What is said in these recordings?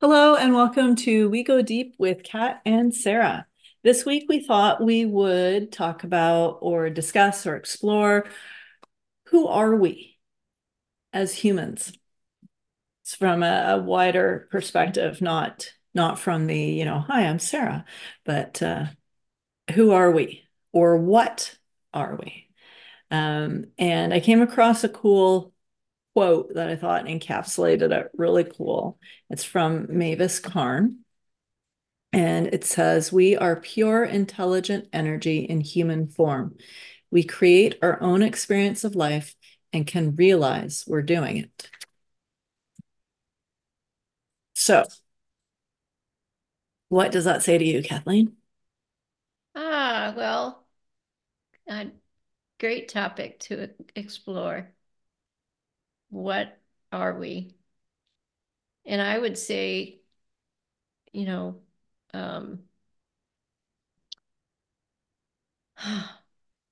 Hello and welcome to We Go Deep with Kat and Sarah. This week we thought we would talk about or discuss or explore who are we as humans? It's from a wider perspective, not from the, hi, I'm Sarah, but who are we or what are we? And I came across a cool quote that I thought encapsulated it really cool. It's from Mavis Karn. And it says, "We are pure, intelligent energy in human form. We create our own experience of life and can realize we're doing it." So what does that say to you, Kathleen? Well, a great topic to explore. What are we? And I would say, oh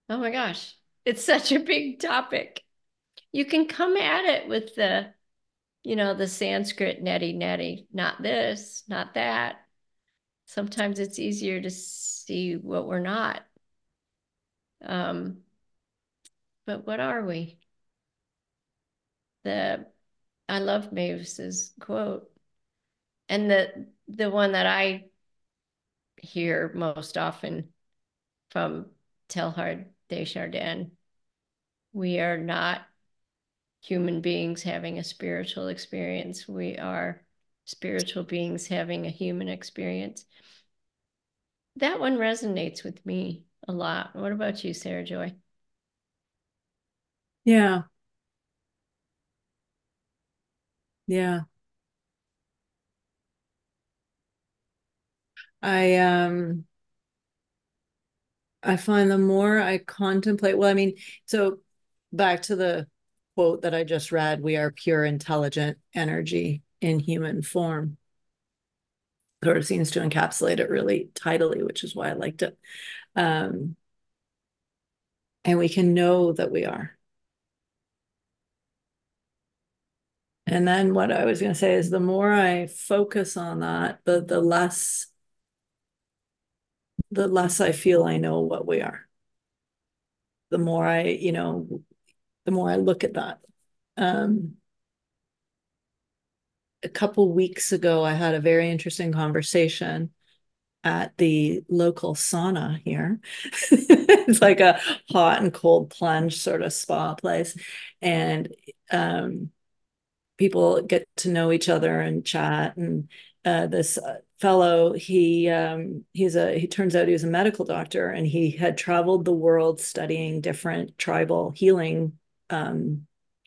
my gosh, it's such a big topic. You can come at it with the, the Sanskrit netty, not this, not that. Sometimes it's easier to see what we're not. But what are we? I love Mavis's quote, and the one that I hear most often from Teilhard de Chardin: we are not human beings having a spiritual experience. We are spiritual beings having a human experience. That one resonates with me a lot. What about you, Sarah Joy? Yeah. I find the more I contemplate, so back to the quote that I just read, we are pure, intelligent energy in human form. Sort of seems to encapsulate it really tidily, which is why I liked it. And we can know that we are. And then what I was going to say is the more I focus on that, the less I feel I know what we are. The more I look at that. A couple weeks ago, I had a very interesting conversation at the local sauna here. It's like a hot and cold plunge sort of spa place. And people get to know each other and chat. And this fellow, he turns out he was a medical doctor, and he had traveled the world studying different tribal healing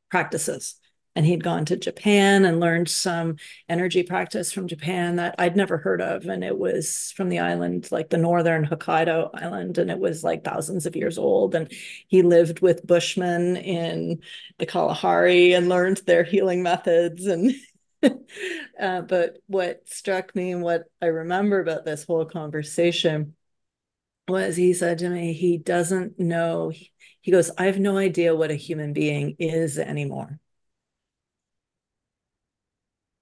practices. And he'd gone to Japan and learned some energy practice from Japan that I'd never heard of. And it was from the island, like the northern Hokkaido island. And it was like thousands of years old. And he lived with Bushmen in the Kalahari and learned their healing methods. And but what struck me and what I remember about this whole conversation was he said to me, he doesn't know. He goes, "I have no idea what a human being is anymore."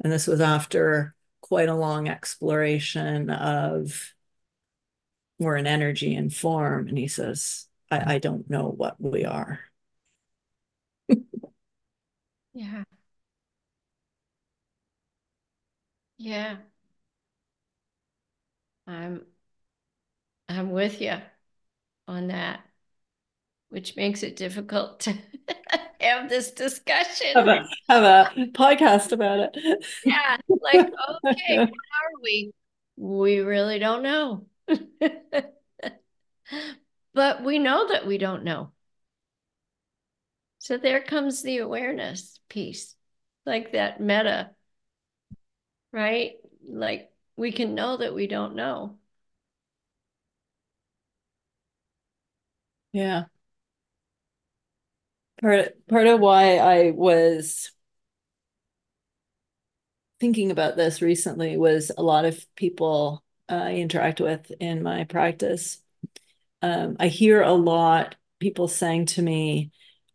And this was after quite a long exploration of we're an energy and form. And he says, I don't know what we are. Yeah. Yeah. I'm with you on that, which makes it difficult to have this discussion. Have a podcast about it. Yeah, like, okay, what are we? We really don't know. But we know that we don't know. So there comes the awareness piece, like that meta, right? Like we can know that we don't know. Yeah. Part of why I was thinking about this recently was a lot of people I interact with in my practice. I hear a lot people saying to me,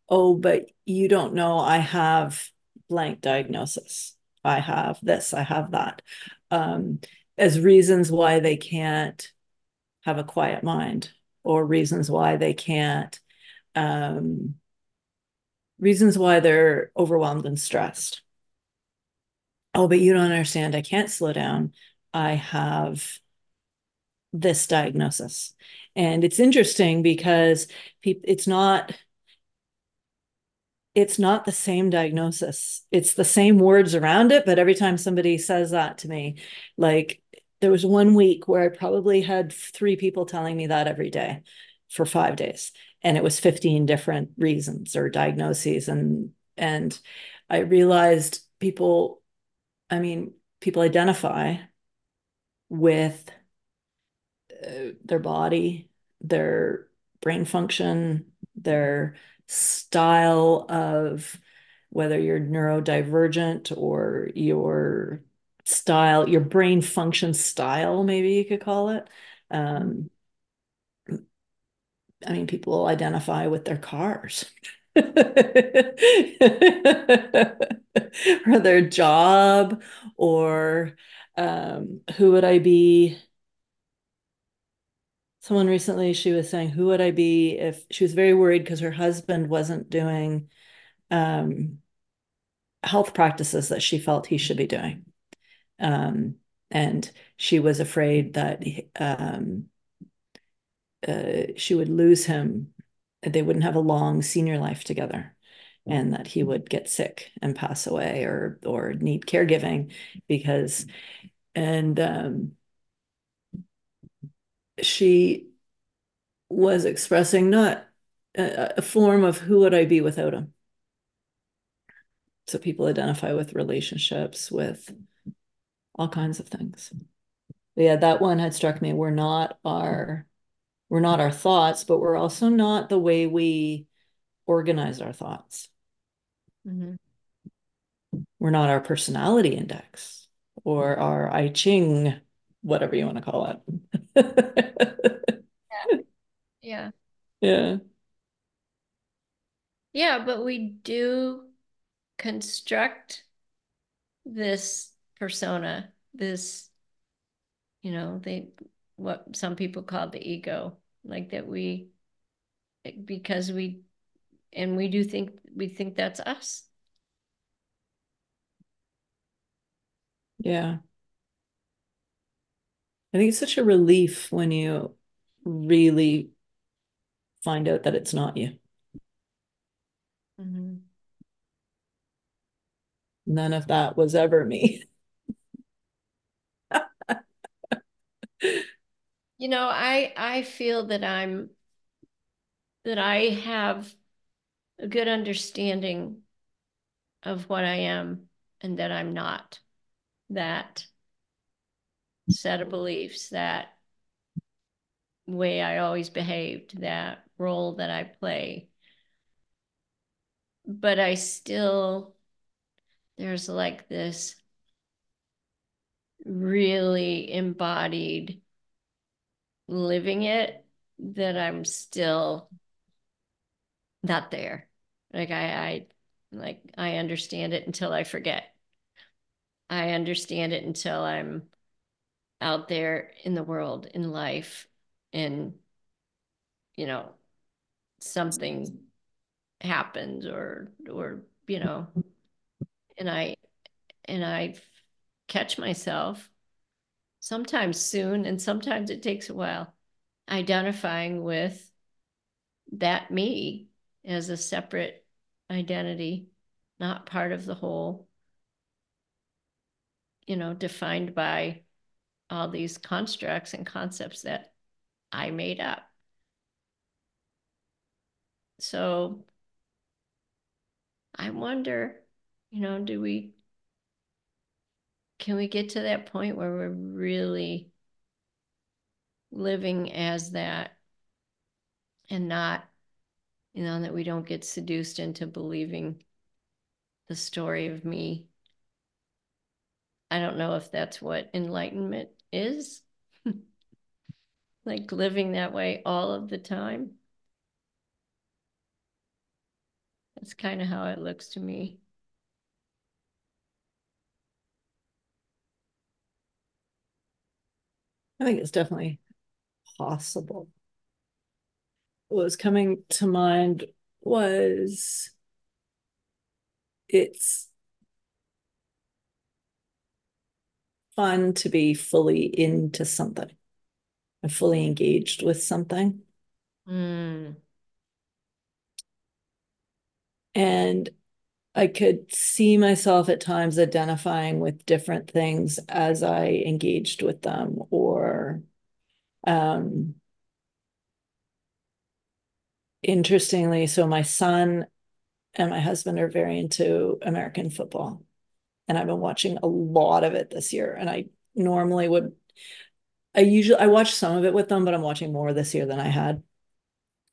"Oh, but you don't know I have blank diagnosis. I have this, I have that, as reasons why they can't have a quiet mind, or reasons why they can't, reasons why they're overwhelmed and stressed. Oh, but you don't understand. I can't slow down. I have this diagnosis. And it's interesting because it's not the same diagnosis. It's the same words around it, but every time somebody says that to me, like there was one week where I probably had 3 people telling me that every day for 5 days, and it was 15 different reasons or diagnoses. And I realized people identify with their body, their brain function, their style of, whether you're neurodivergent or your style, your brain function style, maybe you could call it. People identify with their cars or their job, or who would I be? Someone recently, she was saying, who would I be if she was very worried because her husband wasn't doing health practices that she felt he should be doing. And she was afraid that she would lose him. They wouldn't have a long senior life together, and that he would get sick and pass away or need caregiving she was expressing not a form of who would I be without him. So people identify with relationships, with all kinds of things. But yeah, that one had struck me. We're not our thoughts, but we're also not the way we organize our thoughts. Mm-hmm. We're not our personality index or our I Ching, whatever you want to call it. Yeah, but we do construct this persona, this, what some people call the ego, like that we think that's us. Yeah. I think it's such a relief when you really find out that it's not you. Mm-hmm. None of that was ever me. I feel that I have a good understanding of what I am, and that I'm not that set of beliefs, that way I always behaved, that role that I play. But I still, there's like this really embodied living it that I'm still not there. Like I understand it until I forget. I understand it until I'm out there in the world, in life, and something happens or and I catch myself sometimes soon, and sometimes it takes a while, identifying with that me as a separate identity, not part of the whole, defined by all these constructs and concepts that I made up. So I wonder, can we get to that point where we're really living as that, and not, that we don't get seduced into believing the story of me. I don't know if that's what enlightenment is like, living that way all of the time. That's kind of how it looks to me. I think it's definitely possible. What was coming to mind was it's fun to be fully into something and fully engaged with something. Mm. And I could see myself at times identifying with different things as I engaged with them, or interestingly, so my son and my husband are very into American football, and I've been watching a lot of it this year. And I normally would, I watch some of it with them, but I'm watching more this year than I had.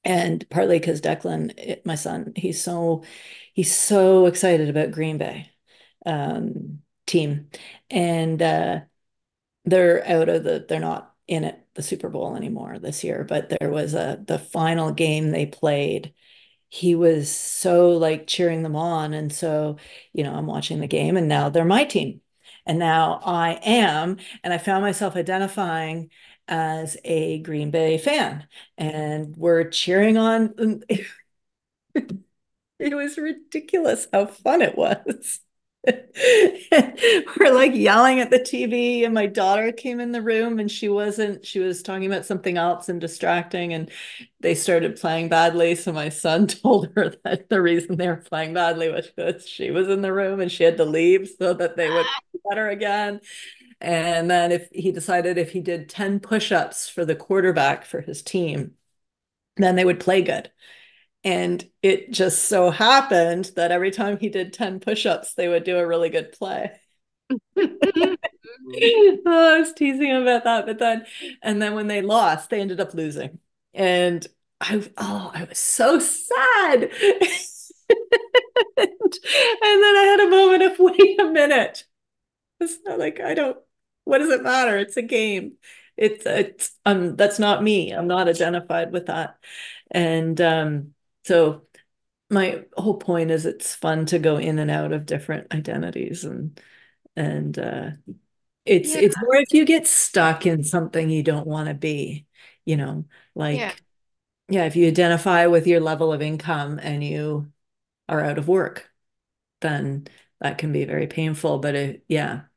And partly because Declan, my son, he's so excited about Green Bay team, and they're not in it, the Super Bowl anymore this year. But there was the final game they played. He was so like cheering them on, and so I'm watching the game, and now they're my team, and now I am, and I found myself identifying as a Green Bay fan, and we're cheering on. It was ridiculous how fun it was. We're like yelling at the TV, and my daughter came in the room, and she was talking about something else and distracting, and they started playing badly. So my son told her that the reason they were playing badly was because she was in the room and she had to leave so that they would be better again. And then if he decided if he did 10 push-ups for the quarterback for his team, then they would play good. And it just so happened that every time he did 10 push-ups, they would do a really good play. I was teasing him about that, but then when they lost, they ended up losing. And I was so sad. And then I had a moment of, wait a minute. It's not like what does it matter? It's a game. It's that's not me. I'm not identified with that. And so my whole point is it's fun to go in and out of different identities, and it's more if you get stuck in something you don't want to be, if you identify with your level of income and you are out of work, then that can be very painful. But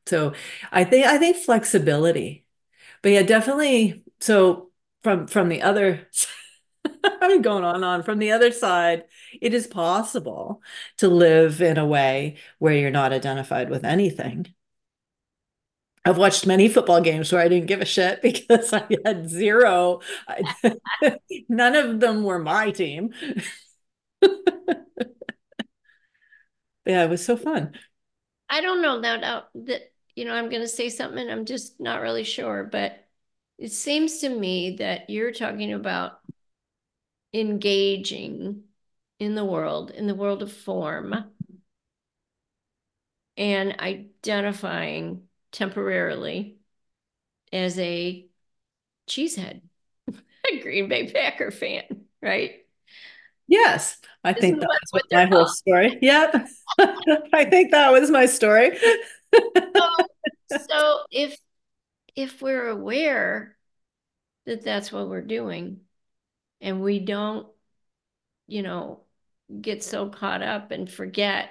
so I think flexibility, but yeah, definitely. So from the other I'm going on and on. From the other side, it is possible to live in a way where you're not identified with anything. I've watched many football games where I didn't give a shit because I had zero. None of them were my team. Yeah, it was so fun. I don't know that I'm going to say something and I'm just not really sure, but it seems to me that you're talking about engaging in the world of form, and identifying temporarily as a cheesehead, a Green Bay Packer fan, right? Yes, I think that was my whole story. Yep, I think that was my story. So if we're aware that that's what we're doing, and we don't, get so caught up and forget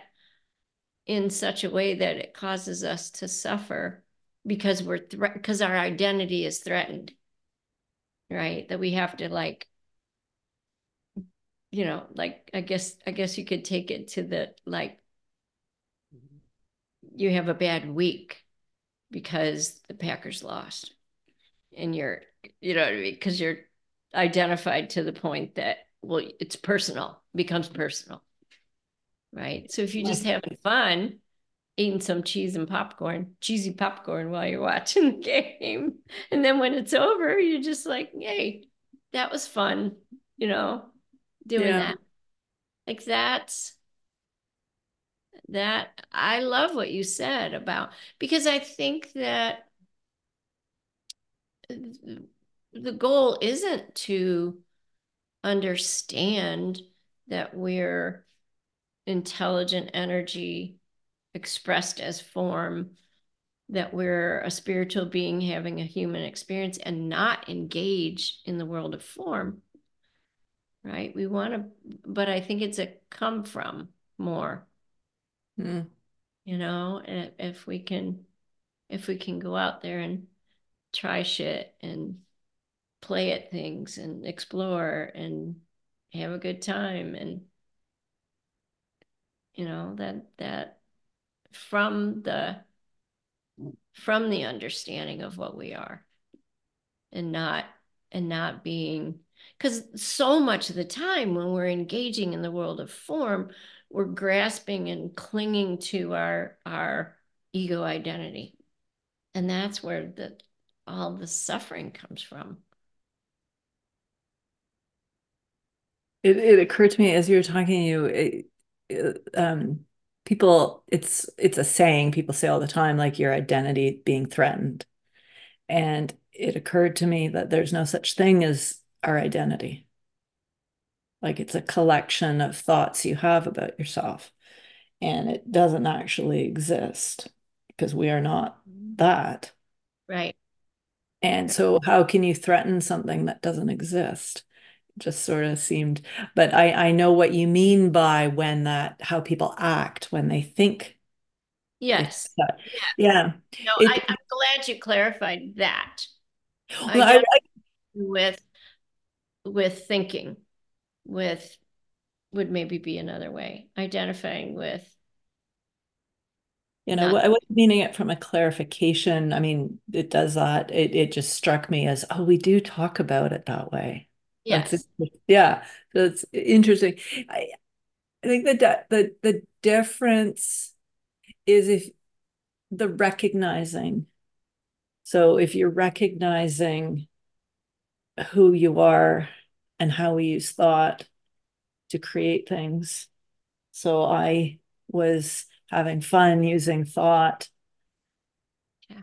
in such a way that it causes us to suffer because because our identity is threatened, right? That we have to I guess you could take it to the, you have a bad week because the Packers lost, and you're, because you're identified to the point that, well, it's personal, becomes personal, right? So if you're just having fun, eating some cheesy popcorn while you're watching the game, and then when it's over, you're just like, yay, that was fun, doing that. Like that I love what you said about, because I think that the goal isn't to understand that we're intelligent energy expressed as form, that we're a spiritual being having a human experience and not engage in the world of form, right? We want to, but I think it's a come from more, you know, if we can go out there and try shit and play at things and explore and have a good time, and you know, that from the understanding of what we are, and not being, because so much of the time when we're engaging in the world of form, we're grasping and clinging to our ego identity, and that's where all the suffering comes from. It occurred to me as you were talking, people, it's a saying people say all the time, like your identity being threatened. And it occurred to me that there's no such thing as our identity. Like it's a collection of thoughts you have about yourself, and it doesn't actually exist because we are not that. Right. And so how can you threaten something that doesn't exist? Just sort of seemed, but I know what you mean by how people act when they think. Yes. Yeah. No, I'm glad you clarified that. Well, with thinking, with would maybe be another way, identifying with. You know, I wasn't meaning it from a clarification. I mean, it does that. It just struck me as, oh, we do talk about it that way. Yes. That's interesting. I think that the difference is if the recognizing. So if you're recognizing who you are and how we use thought to create things. So I was having fun using thought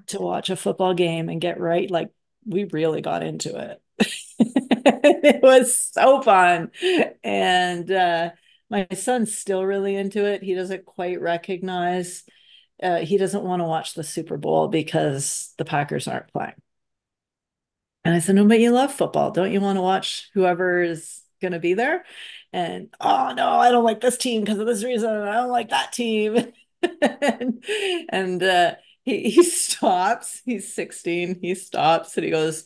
to watch a football game and get right. Like we really got into it. It was so fun, and my son's still really into it. He doesn't quite recognize. He doesn't want to watch the Super Bowl because the Packers aren't playing. And I said, "No, but you love football, don't you want to watch whoever is going to be there?" And oh no, I don't like this team because of this reason. And I don't like that team. and he stops. He's 16. He stops and he goes,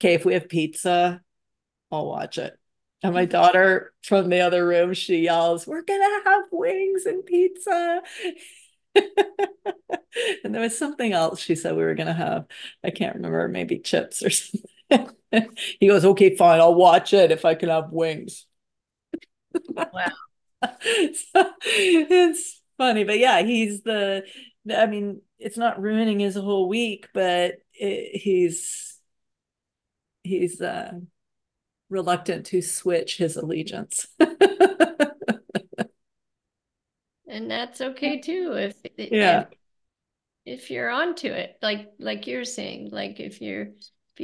"Okay, if we have pizza, I'll watch it." And my daughter from the other room, she yells, "We're gonna have wings and pizza." And there was something else she said we were gonna have. I can't remember, maybe chips or something. He goes, "Okay, fine, I'll watch it if I can have wings." Wow. So, it's funny, but yeah, I mean, it's not ruining his whole week, but he's reluctant to switch his allegiance. And that's okay too. If you're onto it, like you're saying, like if you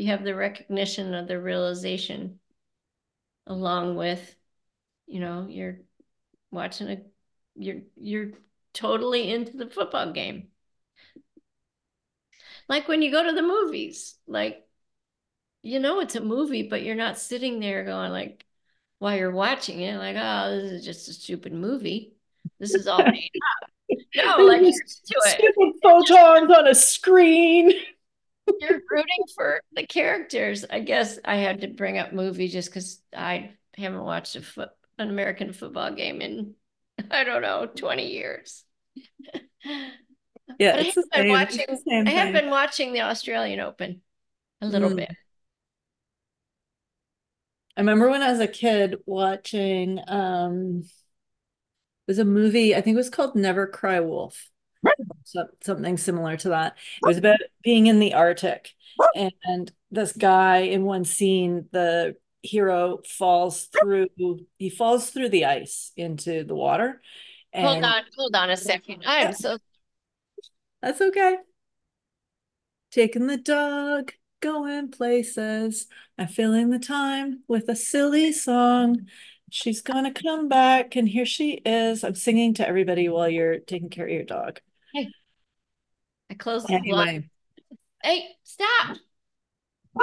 have the recognition of the realization along with, you know, you're watching you're totally into the football game. Like when you go to the movies, like, you know, it's a movie, but you're not sitting there going like, while you're watching it, like, oh, this is just a stupid movie. This is all made up. No, like you're into it. Stupid photons on a screen. You're rooting for the characters. I guess I had to bring up movie just because I haven't watched an American football game in, I don't know, 20 years. Yeah, I have been watching the Australian Open a little bit. I remember when I was a kid watching, it was a movie, I think it was called Never Cry Wolf, something similar to that. It was about being in the Arctic, and this guy in one scene, the hero falls through the ice into the water. And hold on a second. I'm so... That's okay. Taking the dog, going places. I'm filling the time with a silly song. She's gonna come back, and here she is. I'm singing to everybody while you're taking care of your dog. Hey, I close anyway. Hey, stop.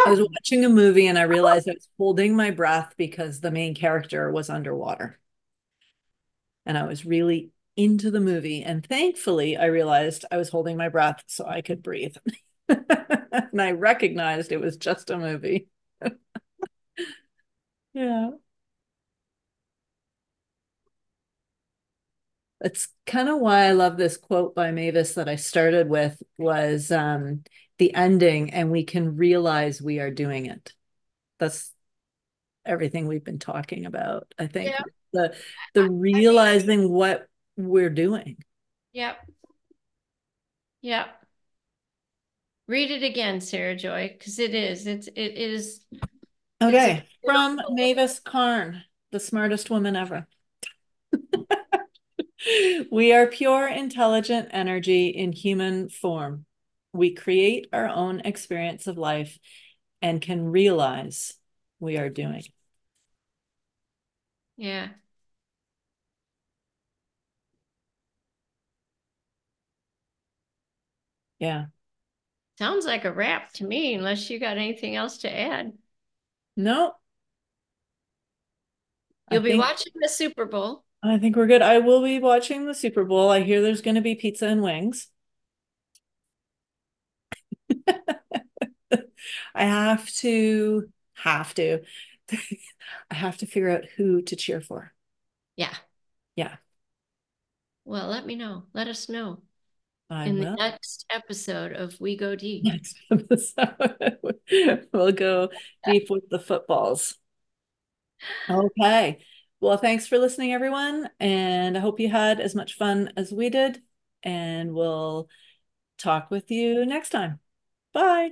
I was watching a movie and I realized I was holding my breath because the main character was underwater. And I was really into the movie. And thankfully, I realized I was holding my breath so I could breathe. And I recognized it was just a movie. Yeah. That's kind of why I love this quote by Mavis that I started with, was the ending, and we can realize we are doing it. That's everything we've been talking about, I think. Yeah. The realizing what we're doing. Yep. Yep. Read it again, Sarah Joy, because it is. Okay. From Mavis Karn, the smartest woman ever. We are pure, intelligent energy in human form. We create our own experience of life and can realize we are doing. Yeah. Yeah. Sounds like a wrap to me, unless you got anything else to add. No. You'll be watching the Super Bowl. I think we're good. I will be watching the Super Bowl. I hear there's going to be pizza and wings. I have to. I have to figure out who to cheer for. Yeah. Yeah. Well, let me know. Let us know. The next episode of We Go Deep. Next episode. We'll go deep with the footballs. Okay. Well, thanks for listening, everyone. And I hope you had as much fun as we did. And we'll talk with you next time. Bye.